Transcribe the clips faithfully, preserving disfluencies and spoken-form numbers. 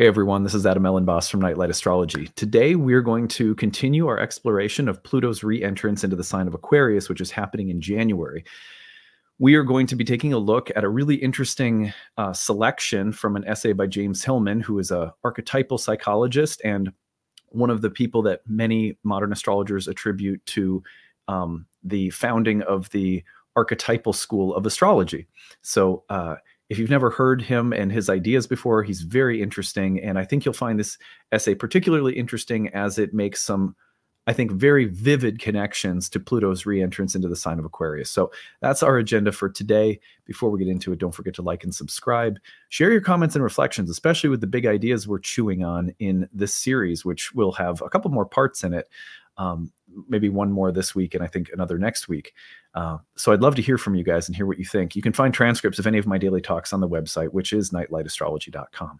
Hey everyone, this is Adam Ellenboss from Nightlight Astrology. Today we're going to continue our exploration of Pluto's re-entrance into the sign of Aquarius, which is happening in January. We are going to be taking a look at a really interesting uh, selection from an essay by James Hillman, who is an archetypal psychologist and one of the people that many modern astrologers attribute to um, the founding of the archetypal school of astrology. So, uh, If you've never heard him and his ideas before, he's very interesting. And I think you'll find this essay particularly interesting as it makes some, I think, very vivid connections to Pluto's re-entrance into the sign of Aquarius. So that's our agenda for today. Before we get into it, don't forget to like and subscribe. Share your comments and reflections, especially with the big ideas we're chewing on in this series, which will have a couple more parts in it. Um, maybe one more this week and I think another next week. Uh, so I'd love to hear from you guys and hear what you think. You can find transcripts of any of my daily talks on the website, which is nightlight astrology dot com.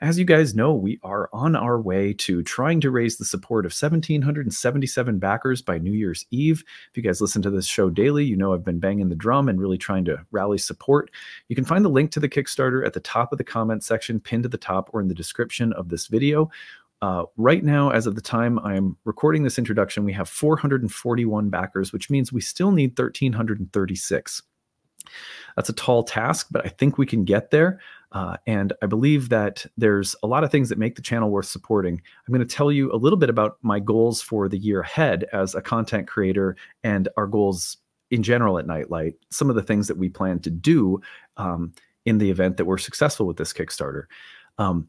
As you guys know, we are on our way to trying to raise the support of one thousand seven hundred seventy-seven backers by New Year's Eve. If you guys listen to this show daily, you know I've been banging the drum and really trying to rally support. You can find the link to the Kickstarter at the top of the comment section, pinned to the top, or in the description of this video. Uh, right now, as of the time I'm recording this introduction, we have four hundred forty-one backers, which means we still need one thousand three hundred thirty-six. That's a tall task, but I think we can get there. Uh, and I believe that there's a lot of things that make the channel worth supporting. I'm going to tell you a little bit about my goals for the year ahead as a content creator and our goals in general at Nightlight, some of the things that we plan to do um, in the event that we're successful with this Kickstarter. Um,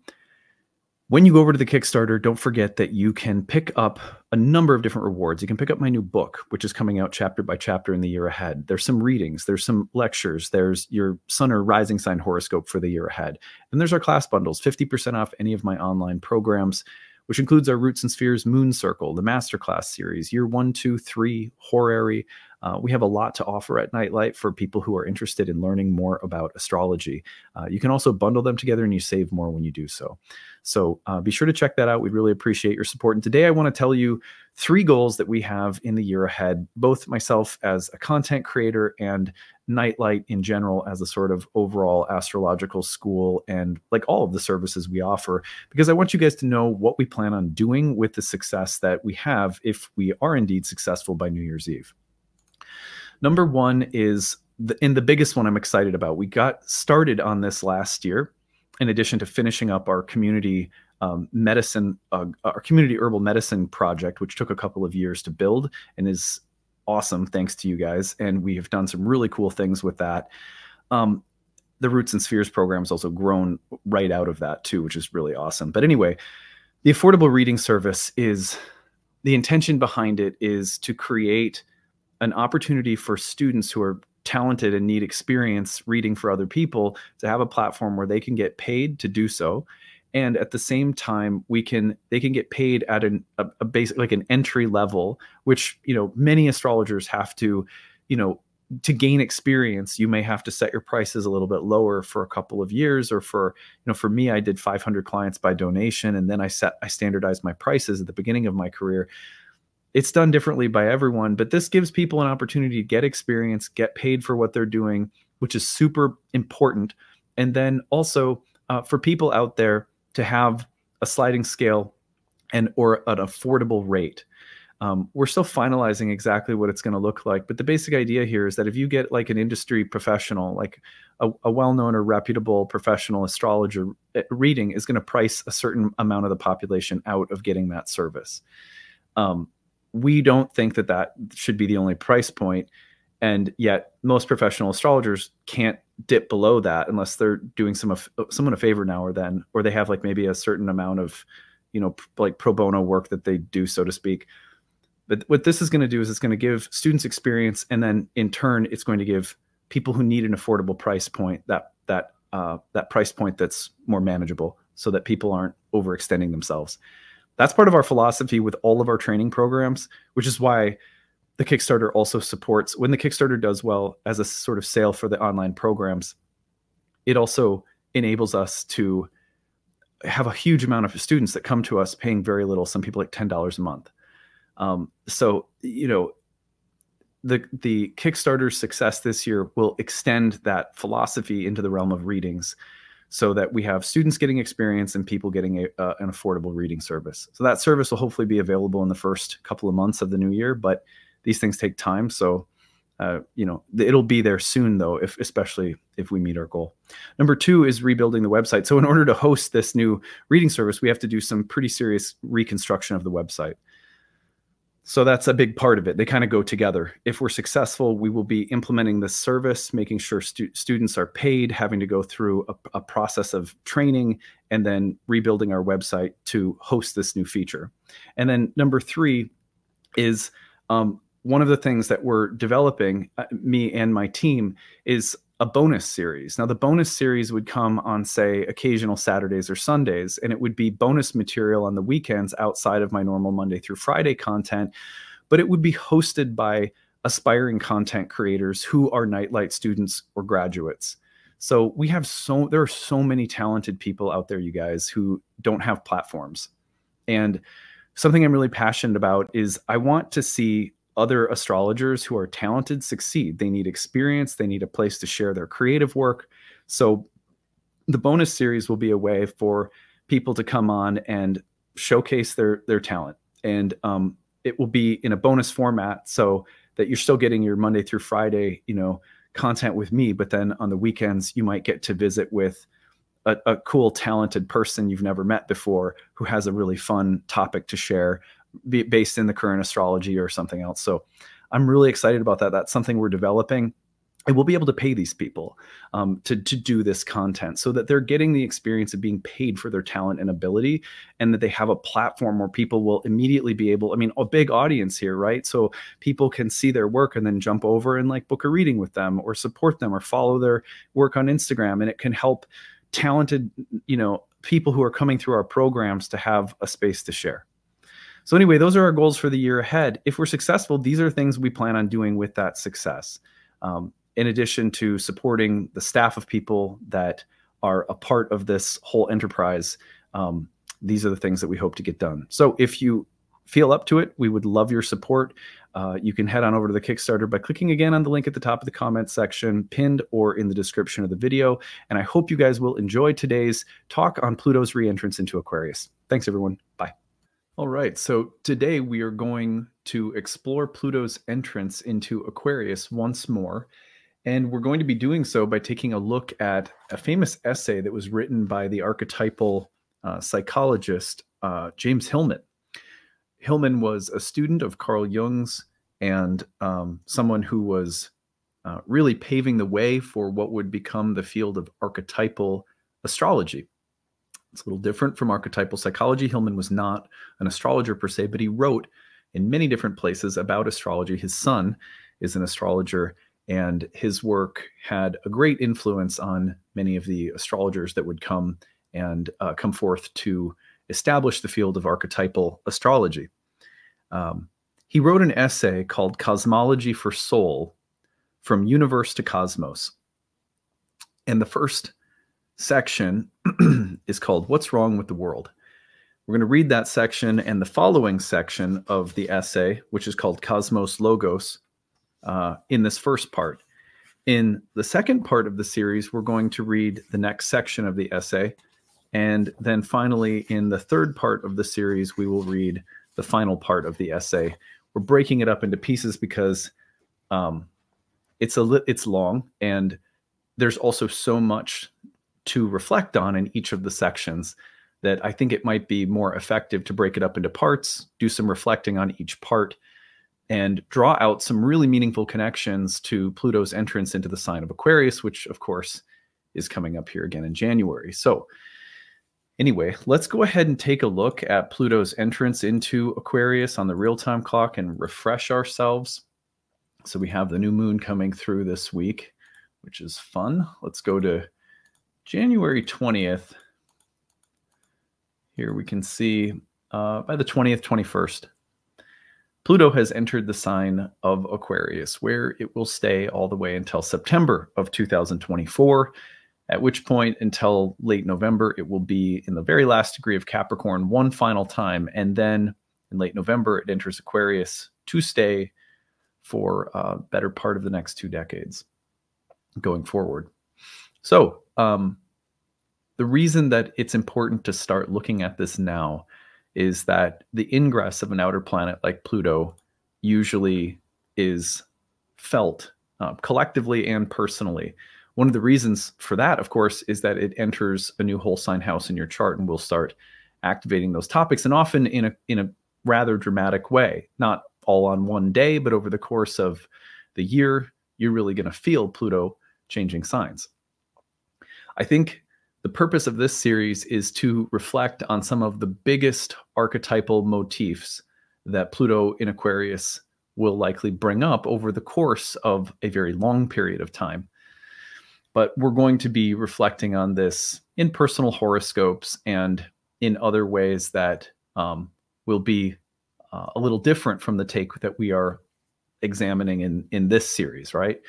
When you go over to the Kickstarter, don't forget that you can pick up a number of different rewards. You can pick up my new book, which is coming out chapter by chapter in the year ahead. There's some readings, there's some lectures, there's your sun or rising sign horoscope for the year ahead. And there's our class bundles, fifty percent off any of my online programs, which includes our Roots and Spheres Moon Circle, the Masterclass series, year one, two, three, horary. Uh, we have a lot to offer at Nightlight for people who are interested in learning more about astrology. Uh, you can also bundle them together and you save more when you do so. So uh, be sure to check that out. We really appreciate your support. And today I want to tell you three goals that we have in the year ahead, both myself as a content creator and Nightlight in general as a sort of overall astrological school and like all of the services we offer, because I want you guys to know what we plan on doing with the success that we have if we are indeed successful by New Year's Eve. Number one is, the, and the biggest one I'm excited about, we got started on this last year, in addition to finishing up our community um, medicine, uh, our community herbal medicine project, which took a couple of years to build and is awesome thanks to you guys. And we have done some really cool things with that. Um, the Roots and Spheres program has also grown right out of that too, which is really awesome. But anyway, the affordable reading service is, the intention behind it is to create an opportunity for students who are talented and need experience reading for other people to have a platform where they can get paid to do so. And at the same time, we can, they can get paid at an, a, a basic, like an entry level, which, you know, many astrologers have to, you know, to gain experience, you may have to set your prices a little bit lower for a couple of years, or for, you know, for me, I did five hundred clients by donation. And then I set, I standardized my prices at the beginning of my career. It's done differently by everyone, but this gives people an opportunity to get experience, get paid for what they're doing, which is super important. And then also uh, for people out there to have a sliding scale and or an affordable rate. Um, we're still finalizing exactly what it's going to look like, but the basic idea here is that if you get like an industry professional, like a, a well-known or reputable professional astrologer, reading is going to price a certain amount of the population out of getting that service. Um, We don't think that that should be the only price point. And yet most professional astrologers can't dip below that unless they're doing some of someone a favor now or then, or they have like maybe a certain amount of, you know, like pro bono work that they do, so to speak. But what this is going to do is it's going to give students experience. And then in turn, it's going to give people who need an affordable price point that, that, uh, that price point that's more manageable so that people aren't overextending themselves. That's part of our philosophy with all of our training programs, which is why the Kickstarter also supports, when the Kickstarter does well as a sort of sale for the online programs, it also enables us to have a huge amount of students that come to us paying very little, some people like ten dollars a month. Um, so, you know, the the Kickstarter's success this year will extend that philosophy into the realm of readings. so that we have students getting experience and people getting a, uh, an affordable reading service. So that service will hopefully be available in the first couple of months of the new year, but these things take time. So, uh, you know, it'll be there soon though, if, especially if we meet our goal. Number two is rebuilding the website. So in order to host this new reading service, we have to do some pretty serious reconstruction of the website. So that's a big part of it. They kind of go together. If we're successful, we will be implementing this service, making sure stu- students are paid, having to go through a, a process of training, and then rebuilding our website to host this new feature. And then number three is um, one of the things that we're developing, uh, me and my team, is a bonus series. Now, the bonus series would come on, say, occasional Saturdays or Sundays, and it would be bonus material on the weekends outside of my normal Monday through Friday content, but it would be hosted by aspiring content creators who are Nightlight students or graduates. So we have so, there are so many talented people out there, you guys, who don't have platforms. And something I'm really passionate about is I want to see other astrologers who are talented succeed. They need experience. They need a place to share their creative work. So the bonus series will be a way for people to come on and showcase their, their talent. And um, it will be in a bonus format so that you're still getting your Monday through Friday, you know, content with me. But then on the weekends, you might get to visit with a, a cool, talented person you've never met before who has a really fun topic to share, be based in the current astrology or something else. So I'm really excited about that. That's something we're developing. And we'll be able to pay these people um, to, to do this content so that they're getting the experience of being paid for their talent and ability, and that they have a platform where people will immediately be able, I mean, a big audience here, right? So people can see their work and then jump over and like book a reading with them or support them or follow their work on Instagram. And it can help talented, you know, people who are coming through our programs to have a space to share. So anyway, those are our goals for the year ahead. If we're successful, these are things we plan on doing with that success. Um, in addition to supporting the staff of people that are a part of this whole enterprise, um, these are the things that we hope to get done. So if you feel up to it, we would love your support. Uh, you can head on over to the Kickstarter by clicking again on the link at the top of the comments section, pinned or in the description of the video. And I hope you guys will enjoy today's talk on Pluto's re-entrance into Aquarius. Thanks, everyone. Bye. All right, so today we are going to explore Pluto's entrance into Aquarius once more, and we're going to be doing so by taking a look at a famous essay that was written by the archetypal uh, psychologist uh, James Hillman. Hillman was a student of Carl Jung's and um, someone who was uh, really paving the way for what would become the field of archetypal astrology. It's a little different from archetypal psychology. Hillman was not an astrologer per se, but he wrote in many different places about astrology. His son is an astrologer, and his work had a great influence on many of the astrologers that would come and uh, come forth to establish the field of archetypal astrology. Um, he wrote an essay called Cosmology for Soul, From Universe to Cosmos. And the first section is called What's Wrong with the World. We're going to read that section and the following section of the essay, which is called Cosmos Logos, uh, in this first part. In the second part of the series, we're going to read the next section of the essay. And then finally, in the third part of the series, we will read the final part of the essay. We're breaking it up into pieces because um, it's a li- it's long, and there's also so much to reflect on in each of the sections that I think it might be more effective to break it up into parts, do some reflecting on each part, and draw out some really meaningful connections to Pluto's entrance into the sign of Aquarius, which of course is coming up here again in January. So anyway, let's go ahead and take a look at Pluto's entrance into Aquarius on the real-time clock and refresh ourselves. So we have the new moon coming through this week, which is fun. Let's go to January twentieth. Here we can see uh, by the twentieth, twenty-first, Pluto has entered the sign of Aquarius, where it will stay all the way until September of two thousand twenty-four, at which point until late November, it will be in the very last degree of Capricorn one final time. And then in late November, it enters Aquarius to stay for a better part of the next two decades going forward. So, Um, the reason that it's important to start looking at this now is that the ingress of an outer planet like Pluto usually is felt uh, collectively and personally. One of the reasons for that, of course, is that it enters a new whole sign house in your chart and will start activating those topics, and often in a in a rather dramatic way, not all on one day, but over the course of the year, you're really going to feel Pluto changing signs. I think the purpose of this series is to reflect on some of the biggest archetypal motifs that Pluto in Aquarius will likely bring up over the course of a very long period of time. But we're going to be reflecting on this in personal horoscopes and in other ways that um, will be uh, a little different from the take that we are examining in, in this series, right?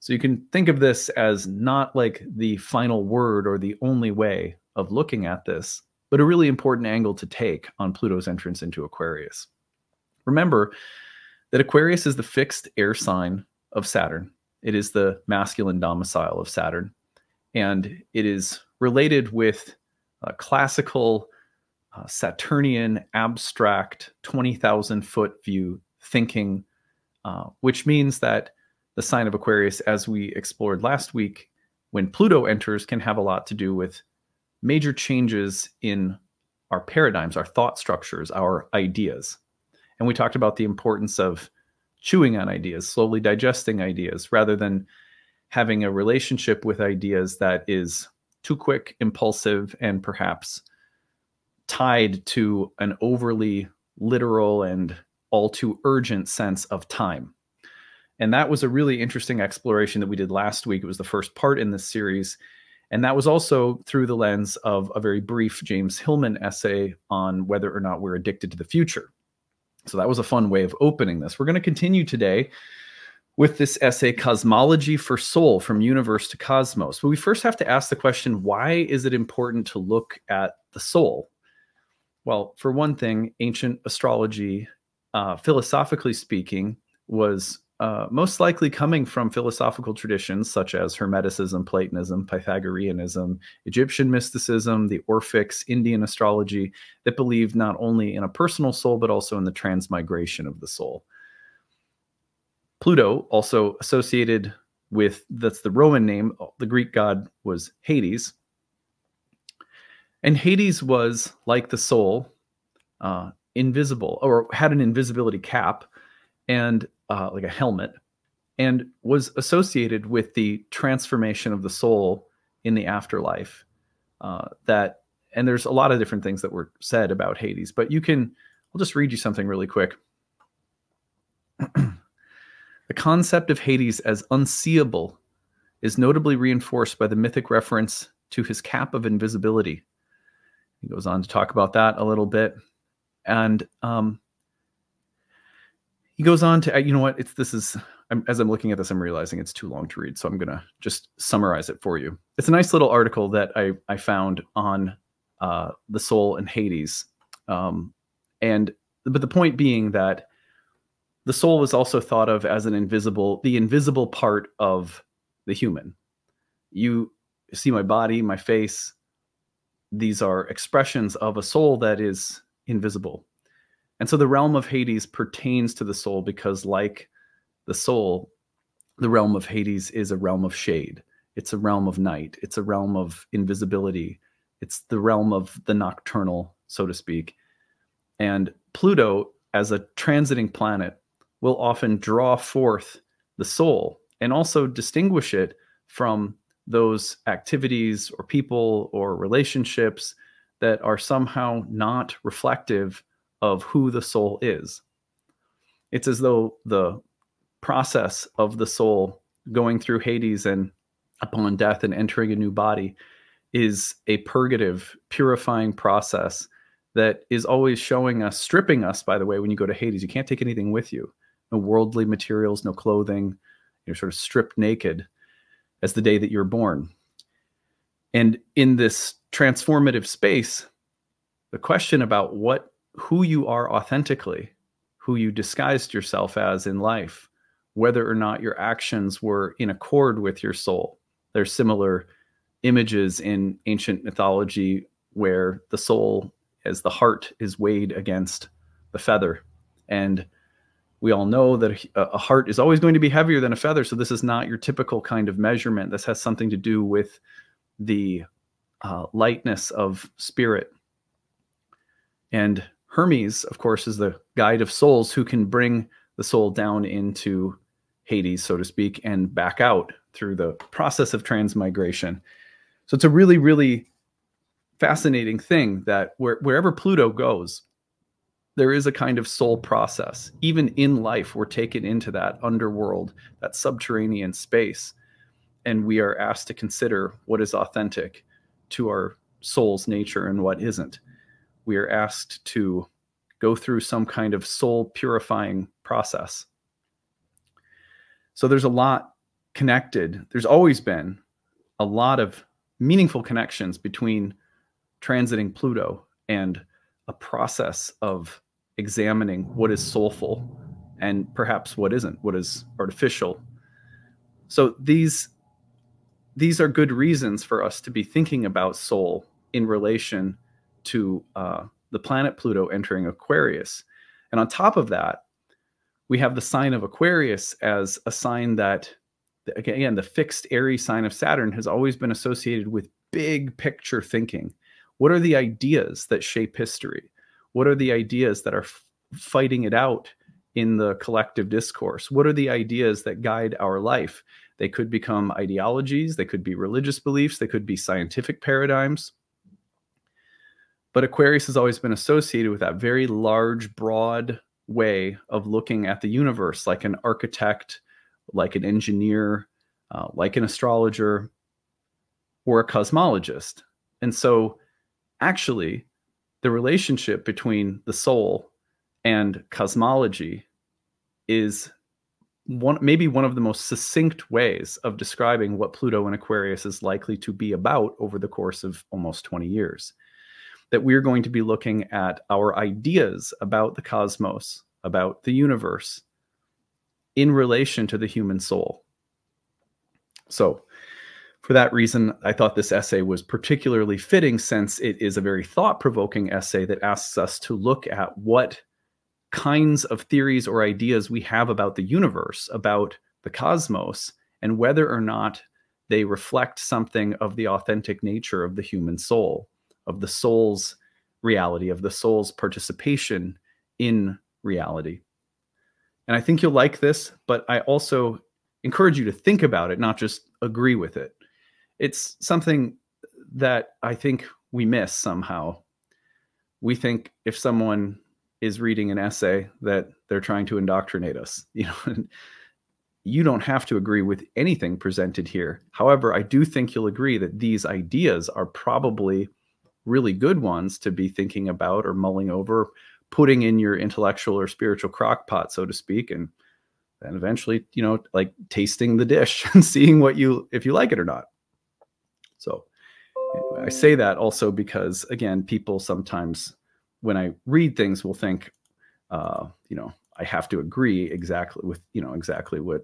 So you can think of this as not like the final word or the only way of looking at this, but a really important angle to take on Pluto's entrance into Aquarius. Remember that Aquarius is the fixed air sign of Saturn. It is the masculine domicile of Saturn, and it is related with a classical uh, Saturnian abstract twenty thousand foot view thinking, uh, which means that the sign of Aquarius, as we explored last week, when Pluto enters, can have a lot to do with major changes in our paradigms, our thought structures, our ideas. And we talked about the importance of chewing on ideas, slowly digesting ideas, rather than having a relationship with ideas that is too quick, impulsive, and perhaps tied to an overly literal and all too urgent sense of time. And that was a really interesting exploration that we did last week. It was the first part in this series. And that was also through the lens of a very brief James Hillman essay on whether or not we're addicted to the future. So that was a fun way of opening this. We're going to continue today with this essay, Cosmology for Soul, From Universe to Cosmos. But we first have to ask the question, why is it important to look at the soul? Well, for one thing, ancient astrology, uh, philosophically speaking, was uh, most likely coming from philosophical traditions such as Hermeticism, Platonism, Pythagoreanism, Egyptian mysticism, the Orphics, Indian astrology, that believed not only in a personal soul, but also in the transmigration of the soul. Pluto, also associated with, that's the Roman name, the Greek god was Hades. And Hades was, like the soul, uh, invisible, or had an invisibility cap, and uh, like a helmet, and was associated with the transformation of the soul in the afterlife. Uh, that, and there's a lot of different things that were said about Hades, but you can, I'll just read you something really quick. The concept of Hades as unseeable is notably reinforced by the mythic reference to his cap of invisibility. He goes on to talk about that a little bit. And um, he goes on to, you know what, it's this is, I'm, as I'm looking at this, I'm realizing it's too long to read. So I'm going to just summarize it for you. It's a nice little article that I, I found on uh, the soul and Hades. Um, and but the point being that the soul is also thought of as an invisible, the invisible part of the human. You see my body, my face. These are expressions of a soul that is invisible. And so the realm of Hades pertains to the soul because, like the soul, the realm of Hades is a realm of shade. It's a realm of night. It's a realm of invisibility. It's the realm of the nocturnal, so to speak. And Pluto, as a transiting planet, will often draw forth the soul and also distinguish it from those activities or people or relationships that are somehow not reflective of who the soul is. It's as though the process of the soul going through Hades and upon death and entering a new body is a purgative, purifying process that is always showing us, stripping us, by the way, when you go to Hades, you can't take anything with you. No worldly materials, no clothing. You're sort of stripped naked as the day that you're born. And in this transformative space, the question about what, who you are authentically, who you disguised yourself as in life, whether or not your actions were in accord with your soul, they're similar images in ancient mythology where the soul as the heart is weighed against the feather. And we all know that a heart is always going to be heavier than a feather. So this is not your typical kind of measurement. This has something to do with the uh, lightness of spirit. And Hermes, of course, is the guide of souls who can bring the soul down into Hades, so to speak, and back out through the process of transmigration. So it's a really, really fascinating thing that where, wherever Pluto goes, there is a kind of soul process. Even in life, we're taken into that underworld, that subterranean space, and we are asked to consider what is authentic to our soul's nature and what isn't. We are asked to go through some kind of soul purifying process. So there's a lot connected. There's always been a lot of meaningful connections between transiting Pluto and a process of examining what is soulful and perhaps what isn't, what is artificial. So these, these are good reasons for us to be thinking about soul in relation to uh, the planet Pluto entering Aquarius. And on top of that, we have the sign of Aquarius as a sign that, again, the fixed airy sign of Saturn has always been associated with big picture thinking. What are the ideas that shape history? What are the ideas that are f- fighting it out in the collective discourse? What are the ideas that guide our life? They could become ideologies. They could be religious beliefs. They could be scientific paradigms. But Aquarius has always been associated with that very large, broad way of looking at the universe, like an architect, like an engineer, uh, like an astrologer, or a cosmologist. And so actually, the relationship between the soul and cosmology is one, maybe one of the most succinct ways of describing what Pluto and Aquarius is likely to be about over the course of almost twenty years. That we're going to be looking at our ideas about the cosmos, about the universe, in relation to the human soul. So for that reason, I thought this essay was particularly fitting, since it is a very thought-provoking essay that asks us to look at what kinds of theories or ideas we have about the universe, about the cosmos, and whether or not they reflect something of the authentic nature of the human soul, of the soul's reality, of the soul's participation in reality. And I think you'll like this, but I also encourage you to think about it, not just agree with it. It's something that I think we miss somehow. We think if someone is reading an essay that they're trying to indoctrinate us. You know, you don't have to agree with anything presented here. However, I do think you'll agree that these ideas are probably really good ones to be thinking about or mulling over, putting in your intellectual or spiritual crock pot, so to speak, and then eventually, you know, like tasting the dish and seeing what you, if you like it or not. So anyway, I say that also because, again, people sometimes, when I read things, will think, uh, you know, I have to agree exactly with, you know, exactly what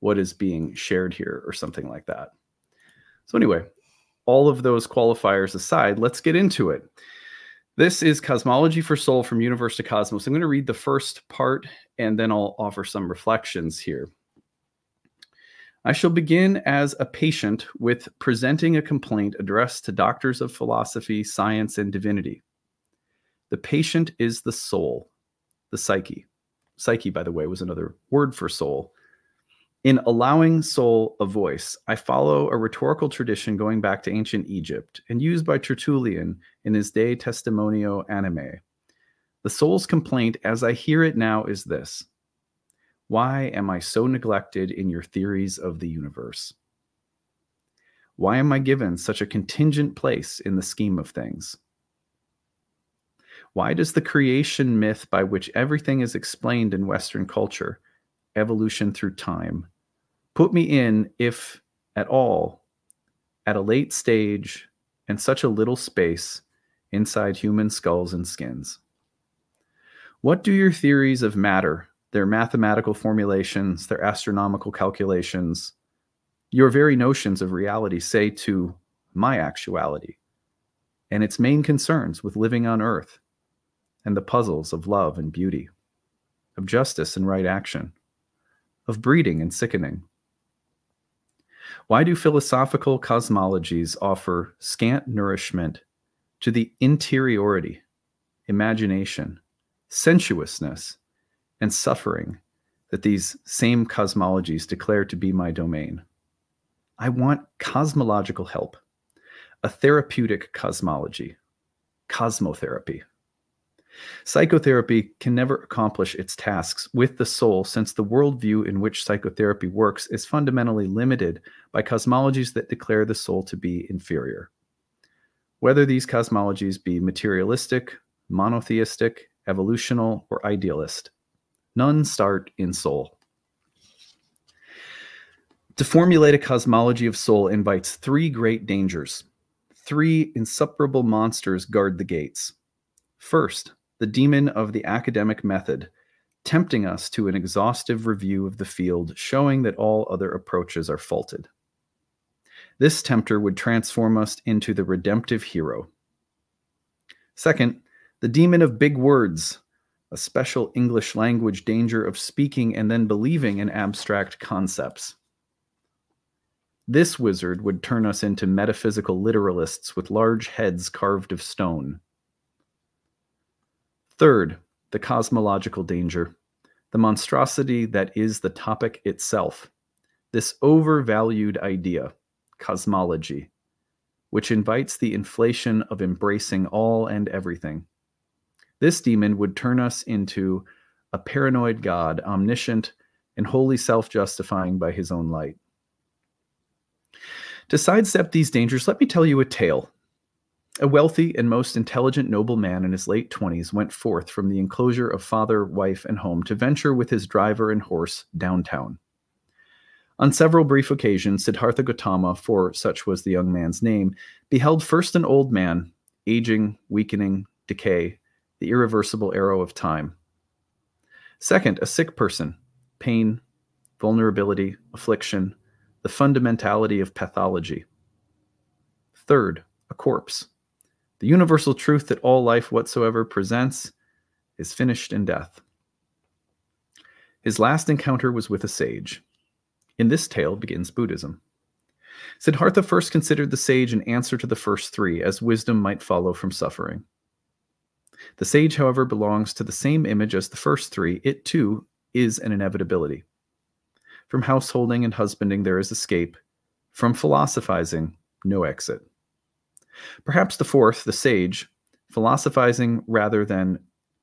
what is being shared here or something like that. So anyway, all of those qualifiers aside, let's get into it. This is Cosmology for Soul, From Universe to Cosmos. I'm going to read the first part, and then I'll offer some reflections here. I shall begin as a patient with presenting a complaint addressed to doctors of philosophy, science, and divinity. The patient is the soul, the psyche. Psyche, by the way, was another word for soul. In allowing soul a voice, I follow a rhetorical tradition going back to ancient Egypt and used by Tertullian in his De Testimonio Anime. The soul's complaint, as I hear it now, is this: why am I so neglected in your theories of the universe? Why am I given such a contingent place in the scheme of things? Why does the creation myth by which everything is explained in Western culture, evolution through time, put me in, if at all, at a late stage and such a little space inside human skulls and skins? What do your theories of matter, their mathematical formulations, their astronomical calculations, your very notions of reality say to my actuality, and its main concerns with living on Earth, and the puzzles of love and beauty, of justice and right action, of breeding and sickening. Why do philosophical cosmologies offer scant nourishment to the interiority, imagination, sensuousness, and suffering that these same cosmologies declare to be my domain? I want cosmological help, a therapeutic cosmology, cosmotherapy. Psychotherapy can never accomplish its tasks with the soul, since the worldview in which psychotherapy works is fundamentally limited by cosmologies that declare the soul to be inferior. Whether these cosmologies be materialistic, monotheistic, evolutional, or idealist, none start in soul. To formulate a cosmology of soul invites three great dangers. Three insuperable monsters guard the gates. First, the demon of the academic method, tempting us to an exhaustive review of the field, showing that all other approaches are faulted. This tempter would transform us into the redemptive hero. Second, the demon of big words, a special English language danger of speaking and then believing in abstract concepts. This wizard would turn us into metaphysical literalists with large heads carved of stone. Third, the cosmological danger, the monstrosity that is the topic itself, this overvalued idea, cosmology, which invites the inflation of embracing all and everything. This demon would turn us into a paranoid god, omniscient and wholly self-justifying by his own light. To sidestep these dangers, let me tell you a tale. A wealthy and most intelligent nobleman in his late twenties went forth from the enclosure of father, wife, and home to venture with his driver and horse downtown. On several brief occasions, Siddhartha Gautama, for such was the young man's name, beheld first an old man, aging, weakening, decay, the irreversible arrow of time. Second, a sick person, pain, vulnerability, affliction, the fundamentality of pathology. Third, a corpse, the universal truth that all life whatsoever presents is finished in death. His last encounter was with a sage. In this tale begins Buddhism. Siddhartha first considered the sage an answer to the first three, as wisdom might follow from suffering. The sage, however, belongs to the same image as the first three. It, too, is an inevitability. From householding and husbanding, there is escape. From philosophizing, no exit. Perhaps the fourth, the sage, philosophizing rather than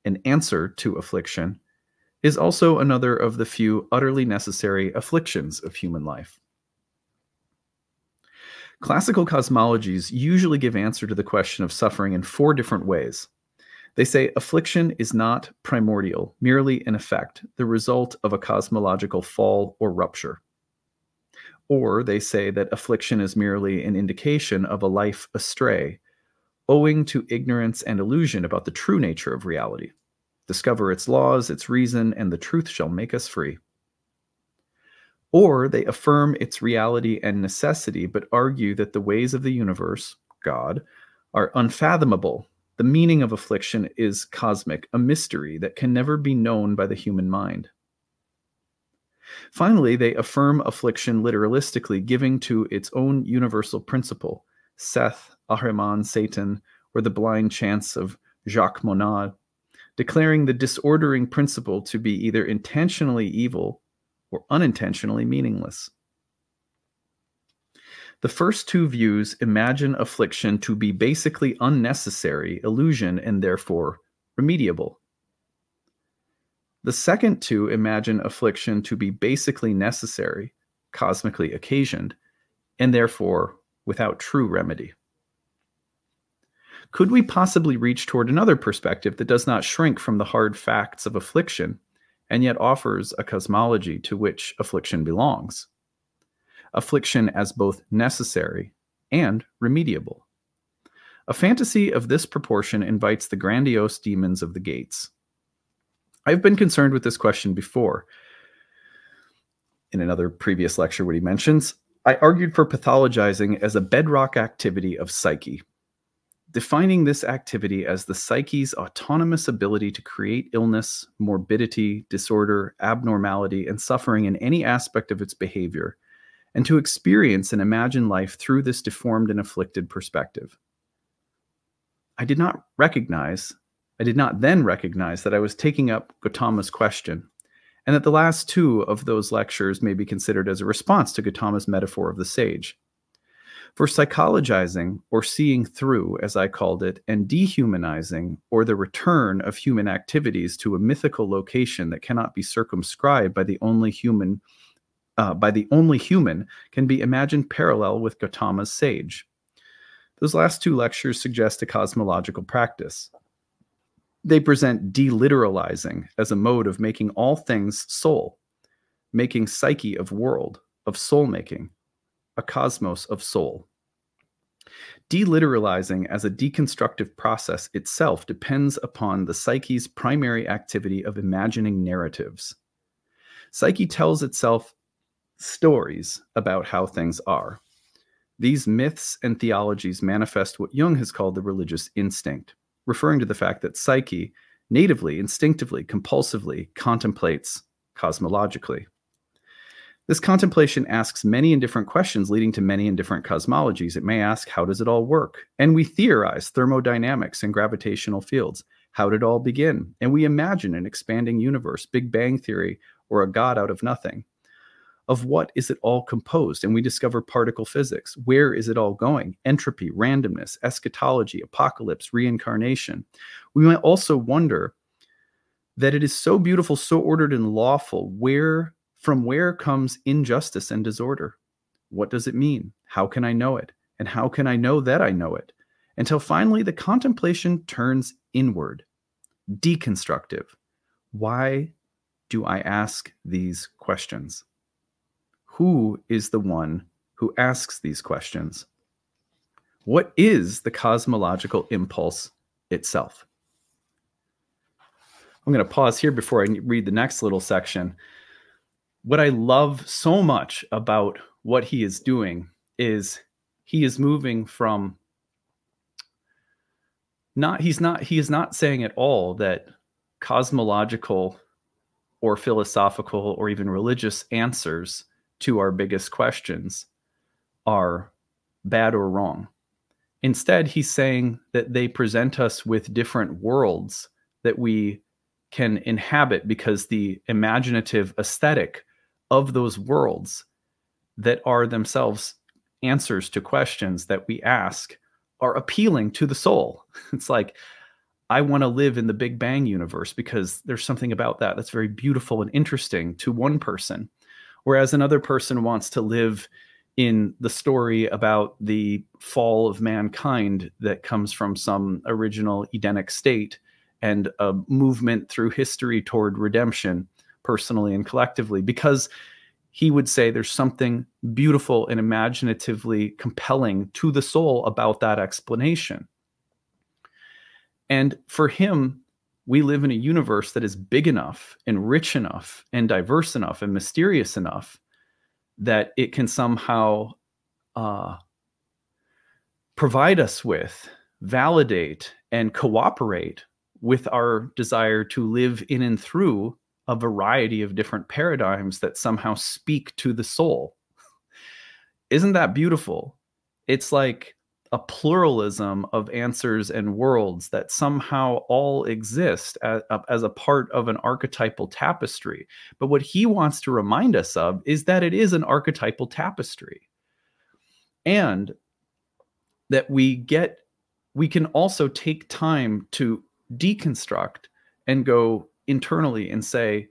an answer to affliction, is also another of the few utterly necessary afflictions of human life. Classical cosmologies usually give answer to the question of suffering in four different ways. They say affliction is not primordial, merely an effect, the result of a cosmological fall or rupture. Or they say that affliction is merely an indication of a life astray, owing to ignorance and illusion about the true nature of reality. Discover its laws, its reason, and the truth shall make us free. Or they affirm its reality and necessity, but argue that the ways of the universe, God, are unfathomable. The meaning of affliction is cosmic, a mystery that can never be known by the human mind. Finally, they affirm affliction literalistically, giving to its own universal principle, Seth, Ahriman, Satan, or the blind chance of Jacques Monod, declaring the disordering principle to be either intentionally evil or unintentionally meaningless. The first two views imagine affliction to be basically unnecessary, illusion, and therefore remediable. The second two imagine affliction to be basically necessary, cosmically occasioned, and therefore without true remedy. Could we possibly reach toward another perspective that does not shrink from the hard facts of affliction and yet offers a cosmology to which affliction belongs? Affliction as both necessary and remediable. A fantasy of this proportion invites the grandiose demons of the gates. I've been concerned with this question before. In another previous lecture, what he mentions, I argued for pathologizing as a bedrock activity of psyche, defining this activity as the psyche's autonomous ability to create illness, morbidity, disorder, abnormality, and suffering in any aspect of its behavior, and to experience and imagine life through this deformed and afflicted perspective. I did not recognize, I did not then recognize that I was taking up Gautama's question, and that the last two of those lectures may be considered as a response to Gautama's metaphor of the sage. For psychologizing, or seeing through, as I called it, and dehumanizing, or the return of human activities to a mythical location that cannot be circumscribed by the only human, uh, by the only human, can be imagined parallel with Gautama's sage. Those last two lectures suggest a cosmological practice. They present deliteralizing as a mode of making all things soul, making psyche of world, of soul-making, a cosmos of soul. Deliteralizing as a deconstructive process itself depends upon the psyche's primary activity of imagining narratives. Psyche tells itself stories about how things are. These myths and theologies manifest what Jung has called the religious instinct, referring to the fact that psyche natively, instinctively, compulsively contemplates cosmologically. This contemplation asks many and different questions, leading to many and different cosmologies. It may ask, how does it all work? And we theorize thermodynamics and gravitational fields. How did it all begin? And we imagine an expanding universe, Big Bang theory, or a God out of nothing. Of what is it all composed? And we discover particle physics. Where is it all going? Entropy, randomness, eschatology, apocalypse, reincarnation. We might also wonder that it is so beautiful, so ordered and lawful. Where From where comes injustice and disorder? What does it mean? How can I know it? And how can I know that I know it? Until finally the contemplation turns inward, deconstructive. Why do I ask these questions? Who is the one who asks these questions? What is the cosmological impulse itself? I'm going to pause here before I read the next little section. What I love so much about what he is doing is he is moving from not, he's not, he is not saying at all that cosmological or philosophical or even religious answers to our biggest questions are bad or wrong. Instead, he's saying that they present us with different worlds that we can inhabit because the imaginative aesthetic of those worlds that are themselves answers to questions that we ask are appealing to the soul. It's like, I want to live in the Big Bang universe because there's something about that that's very beautiful and interesting to one person. Whereas another person wants to live in the story about the fall of mankind that comes from some original Edenic state and a movement through history toward redemption, personally and collectively, because he would say there's something beautiful and imaginatively compelling to the soul about that explanation. And for him, we live in a universe that is big enough and rich enough and diverse enough and mysterious enough that it can somehow uh, provide us with, validate, and cooperate with our desire to live in and through a variety of different paradigms that somehow speak to the soul. Isn't that beautiful? It's like a pluralism of answers and worlds that somehow all exist as, as a part of an archetypal tapestry. But what he wants to remind us of is that it is an archetypal tapestry. And that we get, we can also take time to deconstruct and go internally and say,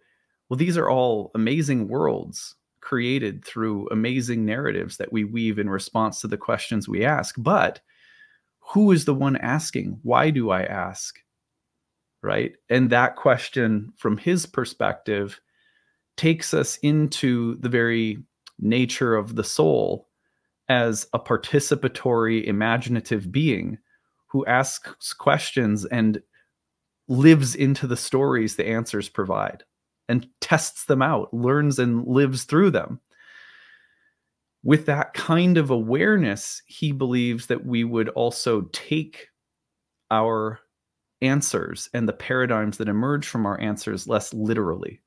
well, these are all amazing worlds created through amazing narratives that we weave in response to the questions we ask. But who is the one asking? Why do I ask? Right? And that question, from his perspective, takes us into the very nature of the soul as a participatory, imaginative being who asks questions and lives into the stories the answers provide and tests them out, learns and lives through them. with that kind of awareness, he believes that we would also take our answers and the paradigms that emerge from our answers less literally.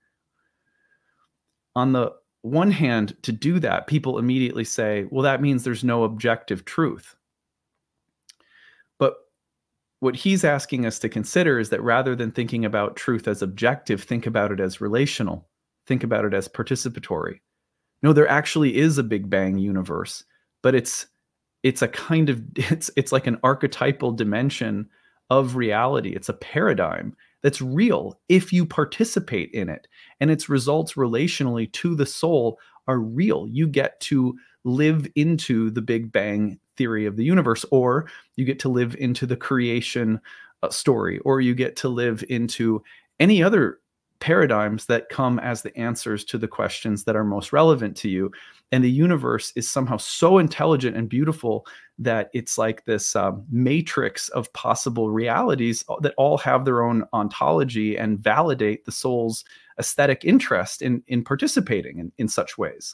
On the one hand, to do that, people immediately say, well, that means there's no objective truth. But what he's asking us to consider is that rather than thinking about truth as objective, think about it as relational. Think about it as participatory. No, there actually is a Big Bang universe, but it's it's a kind of it's it's like an archetypal dimension of reality. It's a paradigm that's real if you participate in it, and its results relationally to the soul are real. You get to live into the Big Bang theory of the universe, or you get to live into the creation story, or you get to live into any other paradigms that come as the answers to the questions that are most relevant to you. And the universe is somehow so intelligent and beautiful that it's like this um, matrix of possible realities that all have their own ontology and validate the soul's aesthetic interest in, in participating in, in such ways.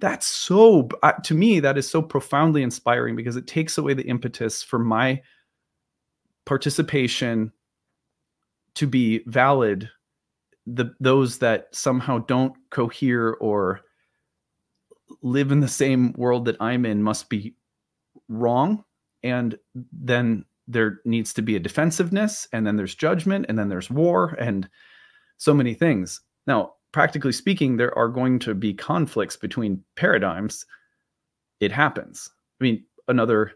That's so, uh, to me, that is so profoundly inspiring, because it takes away the impetus for my participation to be valid, the those that somehow don't cohere or live in the same world that I'm in must be wrong. And then there needs to be a defensiveness, and then there's judgment, and then there's war, and so many things. Now, practically speaking, there are going to be conflicts between paradigms. It happens. I mean, another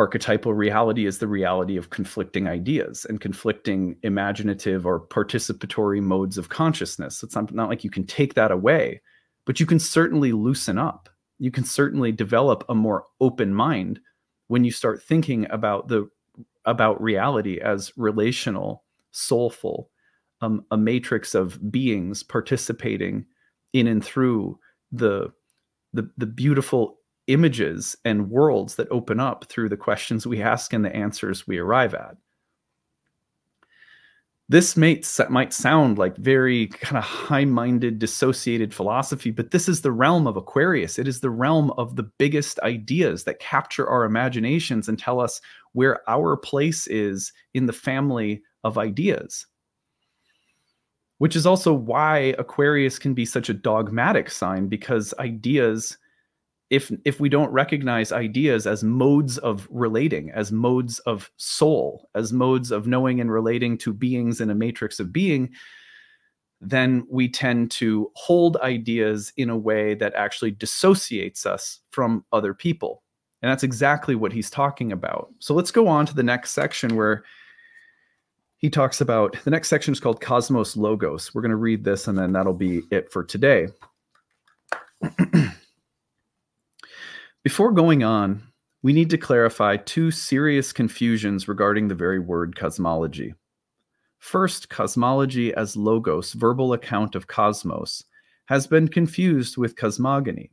archetypal reality is the reality of conflicting ideas and conflicting imaginative or participatory modes of consciousness. It's not, not like you can take that away, but you can certainly loosen up. You can certainly develop a more open mind when you start thinking about the about reality as relational, soulful, um, a matrix of beings participating in and through the the, the beautiful images and worlds that open up through the questions we ask and the answers we arrive at. This may, might sound like very kind of high-minded, dissociated philosophy, but this is the realm of Aquarius. It is the realm of the biggest ideas that capture our imaginations and tell us where our place is in the family of ideas, which is also why Aquarius can be such a dogmatic sign, because ideas... If if we don't recognize ideas as modes of relating, as modes of soul, as modes of knowing and relating to beings in a matrix of being, then we tend to hold ideas in a way that actually dissociates us from other people. And that's exactly what he's talking about. So let's go on to the next section where he talks about, the next section is called Cosmos Logos. We're going to read this and then that'll be it for today. Before going on, we need to clarify two serious confusions regarding the very word cosmology. First, cosmology as logos, verbal account of cosmos, has been confused with cosmogony,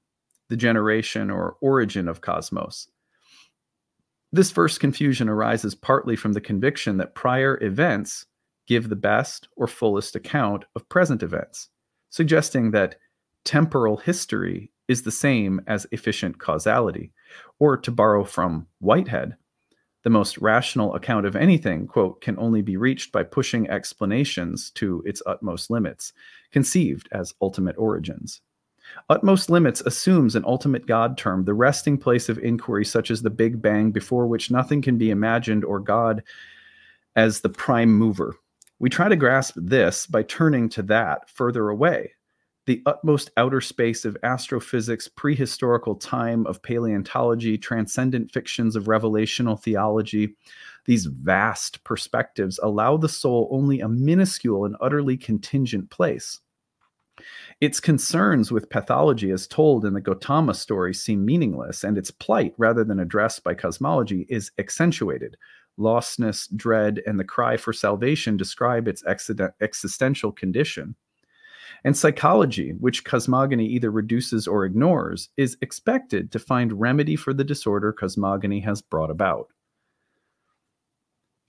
the generation or origin of cosmos. This first confusion arises partly from the conviction that prior events give the best or fullest account of present events, suggesting that temporal history is the same as efficient causality, or to borrow from Whitehead, the most rational account of anything, quote, can only be reached by pushing explanations to its utmost limits, conceived as ultimate origins. Utmost limits assumes an ultimate God term, the resting place of inquiry such as the Big Bang, before which nothing can be imagined, or God as the prime mover. We try to grasp this by turning to that further away, the utmost outer space of astrophysics, prehistorical time of paleontology, transcendent fictions of revelational theology. These vast perspectives allow the soul only a minuscule and utterly contingent place. Its concerns with pathology as told in the Gautama story seem meaningless, and its plight, rather than addressed by cosmology, is accentuated. Lostness, dread, and the cry for salvation describe its existential condition. And psychology, which cosmogony either reduces or ignores, is expected to find remedy for the disorder cosmogony has brought about.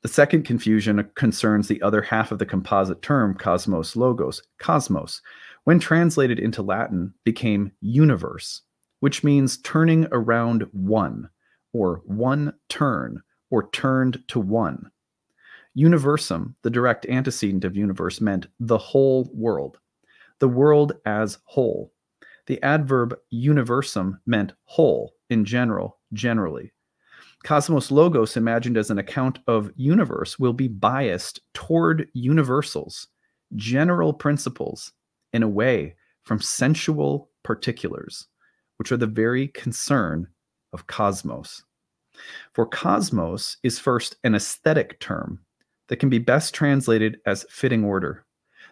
The second confusion concerns the other half of the composite term, cosmos logos, cosmos, when translated into Latin, became universe, which means turning around one, or one turn, or turned to one. Universum, the direct antecedent of universe, meant the whole world, the world as whole. The adverb universum meant whole, in general, generally. Cosmos Logos, imagined as an account of universe, will be biased toward universals, general principles, and away from sensual particulars, which are the very concern of cosmos. For cosmos is first an aesthetic term that can be best translated as fitting order.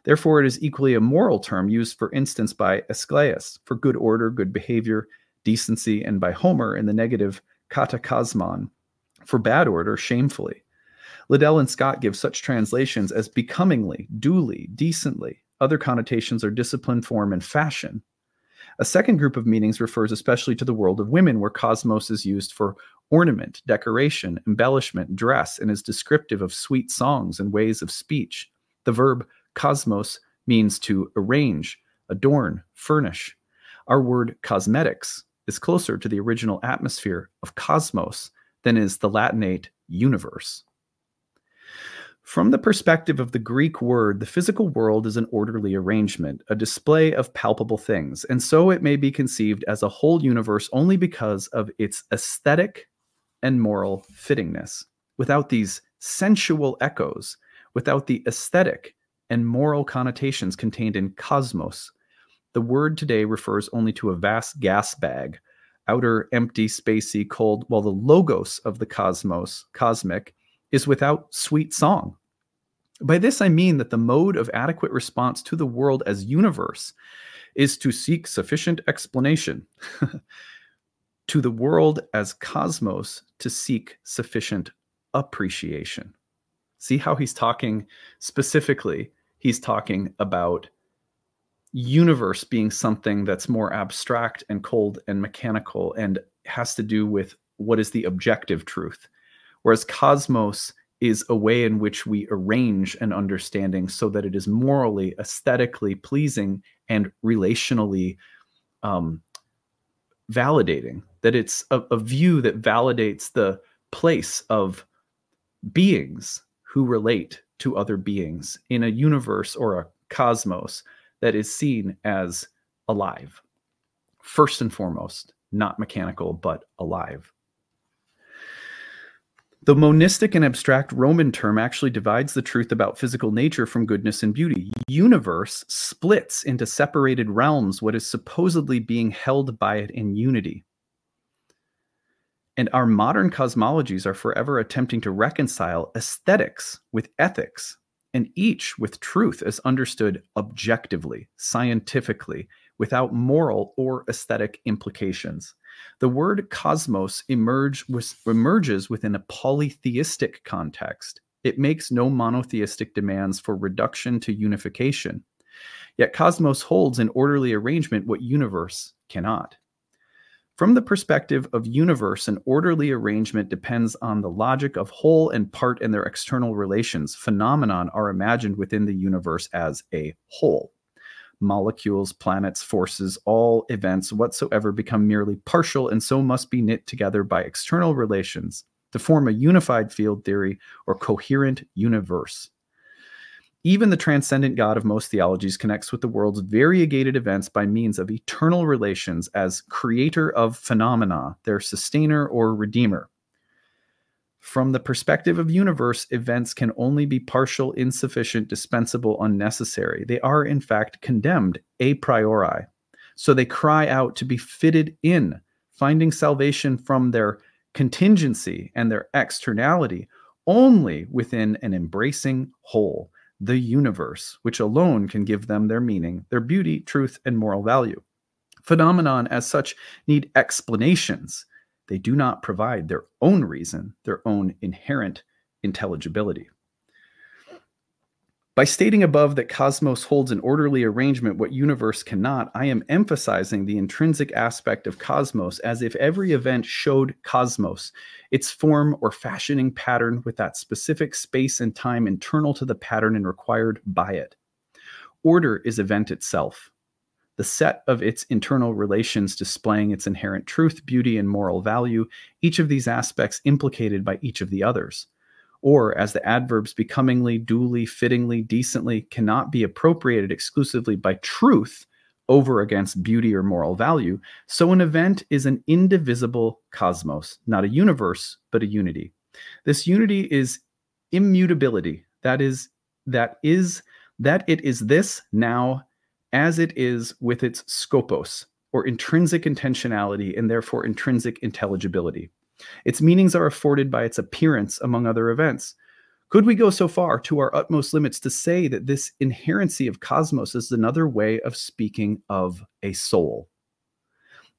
Therefore, it is equally a moral term used, for instance, by Aeschylus for good order, good behavior, decency, and by Homer in the negative katakosmon for bad order, shamefully. Liddell and Scott give such translations as becomingly, duly, decently. Other connotations are discipline, form, and fashion. A second group of meanings refers especially to the world of women, where cosmos is used for ornament, decoration, embellishment, dress, and is descriptive of sweet songs and ways of speech. The verb cosmos means to arrange, adorn, furnish. Our word cosmetics is closer to the original atmosphere of cosmos than is the Latinate universe. From the perspective of the Greek word, the physical world is an orderly arrangement, a display of palpable things, and so it may be conceived as a whole universe only because of its aesthetic and moral fittingness. Without these sensual echoes, without the aesthetic and moral connotations contained in cosmos, the word today refers only to a vast gas bag, outer, empty, spacey, cold, while the logos of the cosmos, cosmic, is without sweet song. By this I mean that the mode of adequate response to the world as universe is to seek sufficient explanation. To the world as cosmos, to seek sufficient appreciation. See how he's talking specifically? He's talking about universe being something that's more abstract and cold and mechanical and has to do with what is the objective truth. Whereas cosmos is a way in which we arrange an understanding so that it is morally, aesthetically pleasing, and relationally um, validating. That it's a, a view that validates the place of beings who relate to other beings in a universe or a cosmos that is seen as alive. First and foremost, not mechanical, but alive. The monistic and abstract Roman term actually divides the truth about physical nature from goodness and beauty. Universe splits into separated realms what is supposedly being held by it in unity. And our modern cosmologies are forever attempting to reconcile aesthetics with ethics, and each with truth as understood objectively, scientifically, without moral or aesthetic implications. The word cosmos emerge, emerges within a polytheistic context. It makes no monotheistic demands for reduction to unification. Yet cosmos holds in orderly arrangement what universe cannot. From the perspective of universe, an orderly arrangement depends on the logic of whole and part and their external relations. Phenomenon are imagined within the universe as a whole. Molecules, planets, forces, all events whatsoever become merely partial and so must be knit together by external relations to form a unified field theory or coherent universe. Even the transcendent God of most theologies connects with the world's variegated events by means of eternal relations as creator of phenomena, their sustainer or redeemer. From the perspective of universe, events can only be partial, insufficient, dispensable, unnecessary. They are, in fact, condemned a priori. So they cry out to be fitted in, finding salvation from their contingency and their externality only within an embracing whole, the universe, which alone can give them their meaning, their beauty, truth, and moral value. Phenomenon as such need explanations. They do not provide their own reason, their own inherent intelligibility. By stating above that cosmos holds an orderly arrangement what universe cannot, I am emphasizing the intrinsic aspect of cosmos as if every event showed cosmos, its form or fashioning pattern with that specific space and time internal to the pattern and required by it. Order is event itself. the set of its internal relations displaying its inherent truth, beauty, and moral value, each of these aspects implicated by each of the others. Or, as the adverbs becomingly, duly, fittingly, decently cannot be appropriated exclusively by truth over against beauty or moral value, so an event is an indivisible cosmos, not a universe, but a unity. This unity is immutability. That is, that is, that it is this now as it is with its scopos, or intrinsic intentionality, and therefore intrinsic intelligibility. Its meanings are afforded by its appearance among other events. Could we go so far to our utmost limits to say that this inherency of cosmos is another way of speaking of a soul?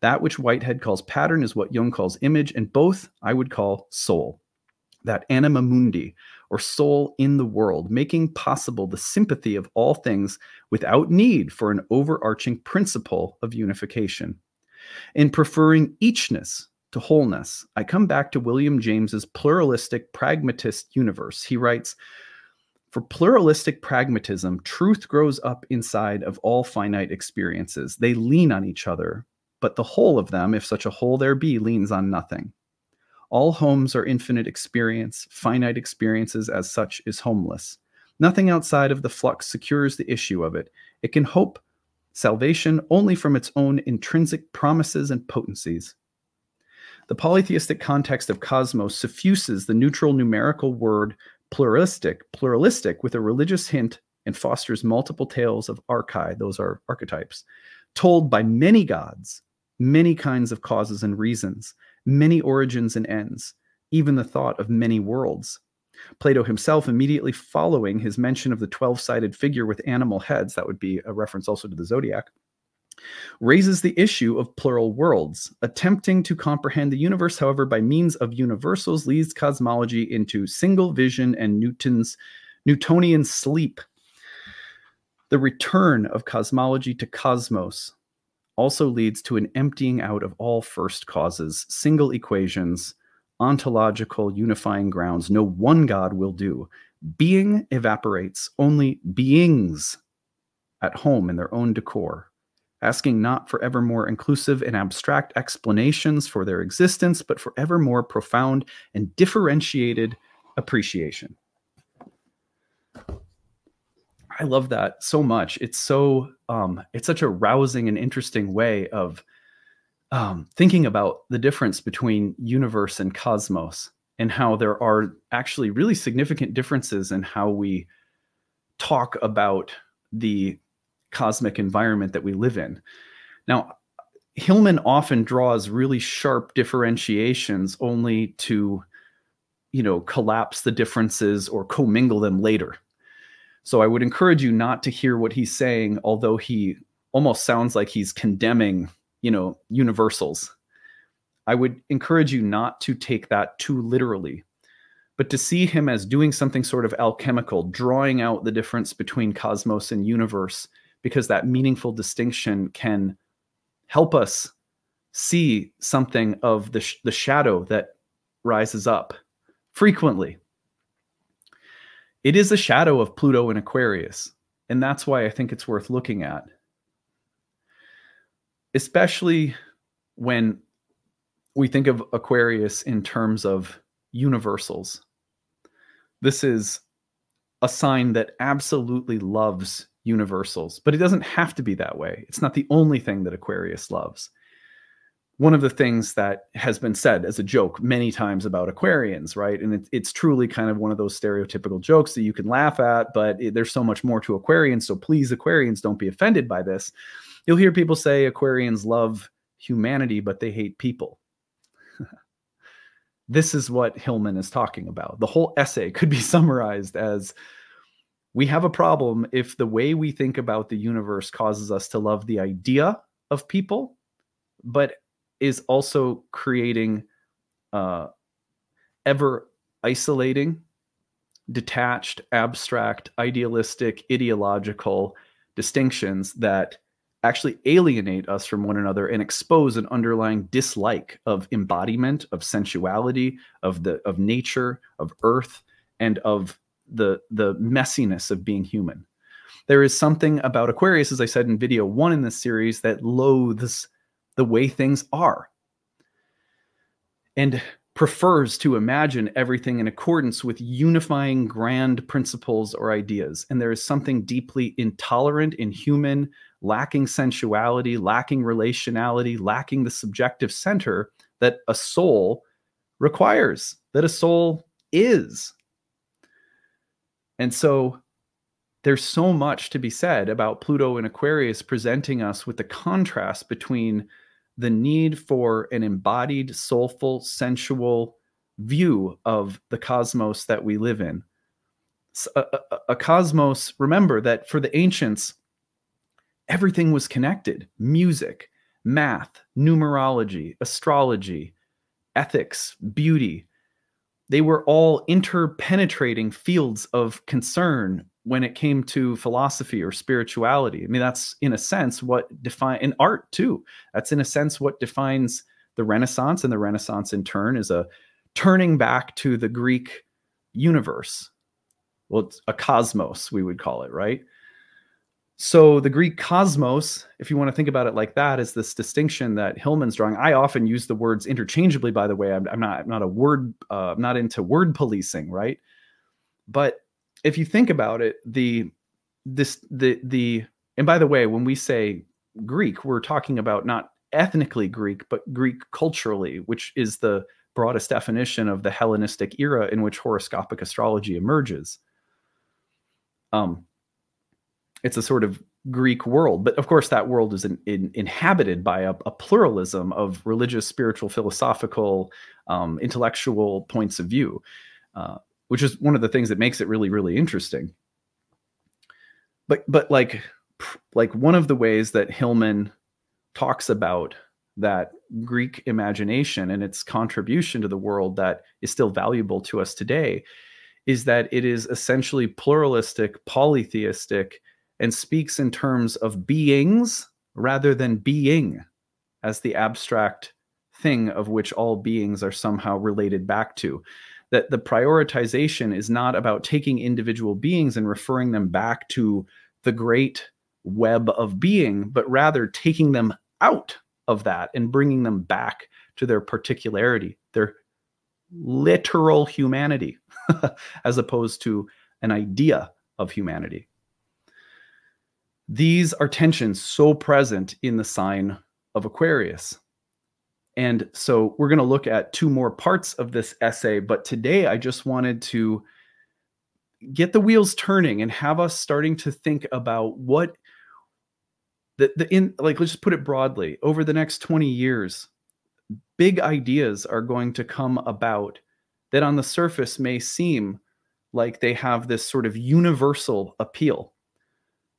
That which Whitehead calls pattern is what Jung calls image, and both I would call soul. That anima mundi, or soul in the world, making possible the sympathy of all things without need for an overarching principle of unification. In preferring eachness to wholeness, I come back to William James's pluralistic pragmatist universe. He writes, "For pluralistic pragmatism, truth grows up inside of all finite experiences. They lean on each other, but the whole of them, if such a whole there be, leans on nothing. All homes are infinite experience. Finite experiences as such is homeless. Nothing outside of the flux secures the issue of it. It can hope salvation only from its own intrinsic promises and potencies." The polytheistic context of cosmos suffuses the neutral numerical word pluralistic, pluralistic with a religious hint and fosters multiple tales of archai, those are archetypes, told by many gods, many kinds of causes and reasons, many origins and ends, even the thought of many worlds. Plato himself, immediately following his mention of the twelve-sided figure with animal heads, that would be a reference also to the zodiac, raises the issue of plural worlds. Attempting to comprehend the universe, however, by means of universals leads cosmology into single vision and Newton's Newtonian sleep. The return of cosmology to cosmos also leads to an emptying out of all first causes, single equations, ontological unifying grounds. No one God will do. Being evaporates, only beings at home in their own decor, asking not for ever more inclusive and abstract explanations for their existence, but for ever more profound and differentiated appreciation. I love that so much. It's so um, it's such a rousing and interesting way of um, thinking about the difference between universe and cosmos, and how there are actually really significant differences in how we talk about the cosmic environment that we live in. Now, Hillman often draws really sharp differentiations only to, you know, collapse the differences or commingle them later. So I would encourage you not to hear what he's saying, although he almost sounds like he's condemning, you know, universals. I would encourage you not to take that too literally, but to see him as doing something sort of alchemical, drawing out the difference between cosmos and universe, because that meaningful distinction can help us see something of the sh- the shadow that rises up frequently. It is a shadow of Pluto in Aquarius, and that's why I think it's worth looking at. Especially when we think of Aquarius in terms of universals. This is a sign that absolutely loves universals, but it doesn't have to be that way. It's not the only thing that Aquarius loves. One of the things that has been said as a joke many times about Aquarians, right? And it, it's truly kind of one of those stereotypical jokes that you can laugh at, but it, there's so much more to Aquarians. So please, Aquarians, don't be offended by this. You'll hear people say Aquarians love humanity, but they hate people. This is what Hillman is talking about. The whole essay could be summarized as, we have a problem if the way we think about the universe causes us to love the idea of people, but is also creating uh, ever isolating, detached, abstract, idealistic, ideological distinctions that actually alienate us from one another and expose an underlying dislike of embodiment, of sensuality, of the of nature, of earth, and of the the messiness of being human. There is something about Aquarius, as I said in video one in this series, that loathes the way things are and prefers to imagine everything in accordance with unifying grand principles or ideas. And there is something deeply intolerant, inhuman, lacking sensuality, lacking relationality, lacking the subjective center that a soul requires, that a soul is. And so there's so much to be said about Pluto and Aquarius presenting us with the contrast between the need for an embodied, soulful, sensual view of the cosmos that we live in. A, a, a cosmos, remember that for the ancients, everything was connected. Music, math, numerology, astrology, ethics, beauty. They were all interpenetrating fields of concern when it came to philosophy or spirituality. I mean, that's in a sense what defines, and art too. That's in a sense what defines the Renaissance, and the Renaissance in turn is a turning back to the Greek universe. Well, it's a cosmos, we would call it, right? So the Greek cosmos, if you want to think about it like that, is this distinction that Hillman's drawing. I often use the words interchangeably, by the way. I'm, I'm not I'm not a word, uh, I'm not into word policing, right? But if you think about it, the, this, the, the, and by the way, when we say Greek, we're talking about not ethnically Greek, but Greek culturally, which is the broadest definition of the Hellenistic era in which horoscopic astrology emerges. Um, it's a sort of Greek world, but of course that world is in, in, inhabited by a, a pluralism of religious, spiritual, philosophical, um, intellectual points of view. Uh, which is one of the things that makes it really, really interesting. But but like, like one of the ways that Hillman talks about that Greek imagination and its contribution to the world that is still valuable to us today is that it is essentially pluralistic, polytheistic, and speaks in terms of beings rather than being as the abstract thing of which all beings are somehow related back to. That the prioritization is not about taking individual beings and referring them back to the great web of being, but rather taking them out of that and bringing them back to their particularity, their literal humanity, as opposed to an idea of humanity. These are tensions so present in the sign of Aquarius. And so we're going to look at two more parts of this essay, but today I just wanted to get the wheels turning and have us starting to think about what the, the in like, let's just put it broadly, over the next twenty years, big ideas are going to come about that on the surface may seem like they have this sort of universal appeal.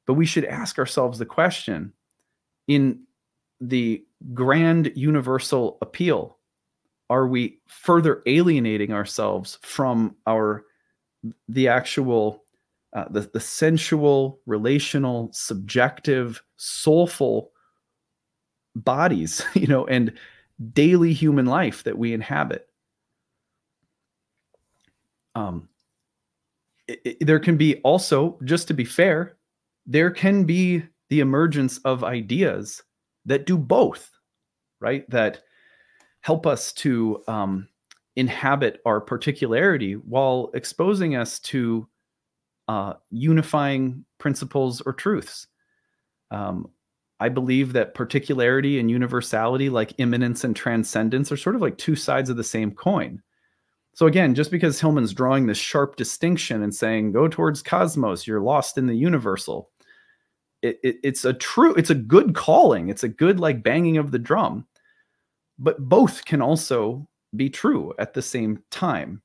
But we should ask ourselves the question, in the grand universal appeal, are we further alienating ourselves from our the actual uh, the, the sensual, relational, subjective, soulful bodies, you know, and daily human life that we inhabit? Um it, it, there can be also, just to be fair, there can be the emergence of ideas that do both, right? That help us to um, inhabit our particularity while exposing us to uh, unifying principles or truths. Um, I believe that particularity and universality, like immanence and transcendence, are sort of like two sides of the same coin. So again, just because Hillman's drawing this sharp distinction and saying, go towards cosmos, you're lost in the universal, It, it, it's a true, it's a good calling. It's a good like banging of the drum, but both can also be true at the same time.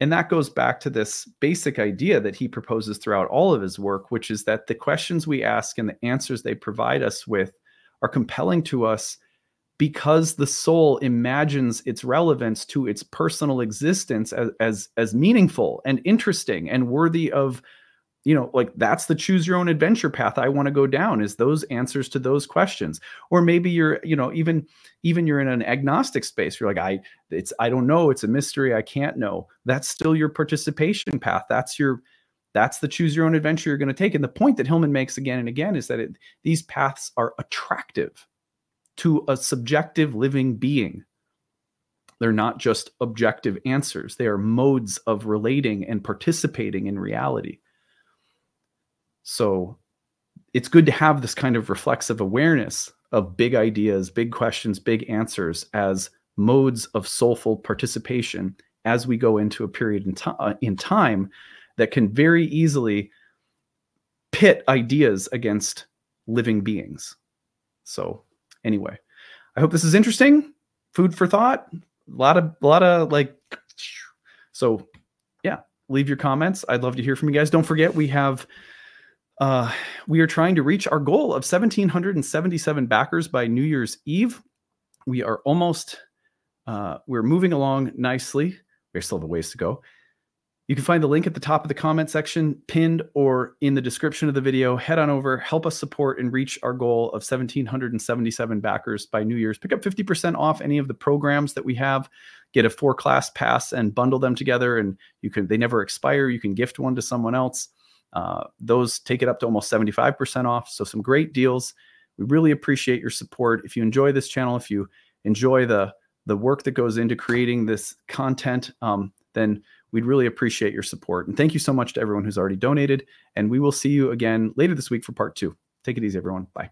And that goes back to this basic idea that he proposes throughout all of his work, which is that the questions we ask and the answers they provide us with are compelling to us because the soul imagines its relevance to its personal existence as, as, as meaningful and interesting and worthy of, you know, like that's the choose your own adventure path I want to go down, is those answers to those questions. Or maybe you're, you know, even, even you're in an agnostic space. You're like, I, it's, I don't know. It's a mystery. I can't know. That's still your participation path. That's your, that's the choose your own adventure you're going to take. And the point that Hillman makes again and again is that it, these paths are attractive to a subjective living being. They're not just objective answers. They are modes of relating and participating in reality. So it's good to have this kind of reflexive awareness of big ideas, big questions, big answers as modes of soulful participation as we go into a period in, to- in time that can very easily pit ideas against living beings. So anyway, I hope this is interesting. Food for thought. A lot of, a lot of like, so yeah, leave your comments. I'd love to hear from you guys. Don't forget, we have, uh, we are trying to reach our goal of one thousand seven hundred seventy-seven backers by New Year's Eve. We are almost, uh, we're moving along nicely. We still have a ways to go. You can find the link at the top of the comment section pinned or in the description of the video. Head on over, help us support and reach our goal of one thousand seven hundred seventy-seven backers by New Year's. Pick up fifty percent off any of the programs that we have. Get a four class pass and bundle them together. And you can, they never expire. You can gift one to someone else. Uh, those take it up to almost seventy-five percent off. So some great deals. We really appreciate your support. If you enjoy this channel, if you enjoy the, the work that goes into creating this content, um, then we'd really appreciate your support. And thank you so much to everyone who's already donated. And we will see you again later this week for part two. Take it easy, everyone. Bye.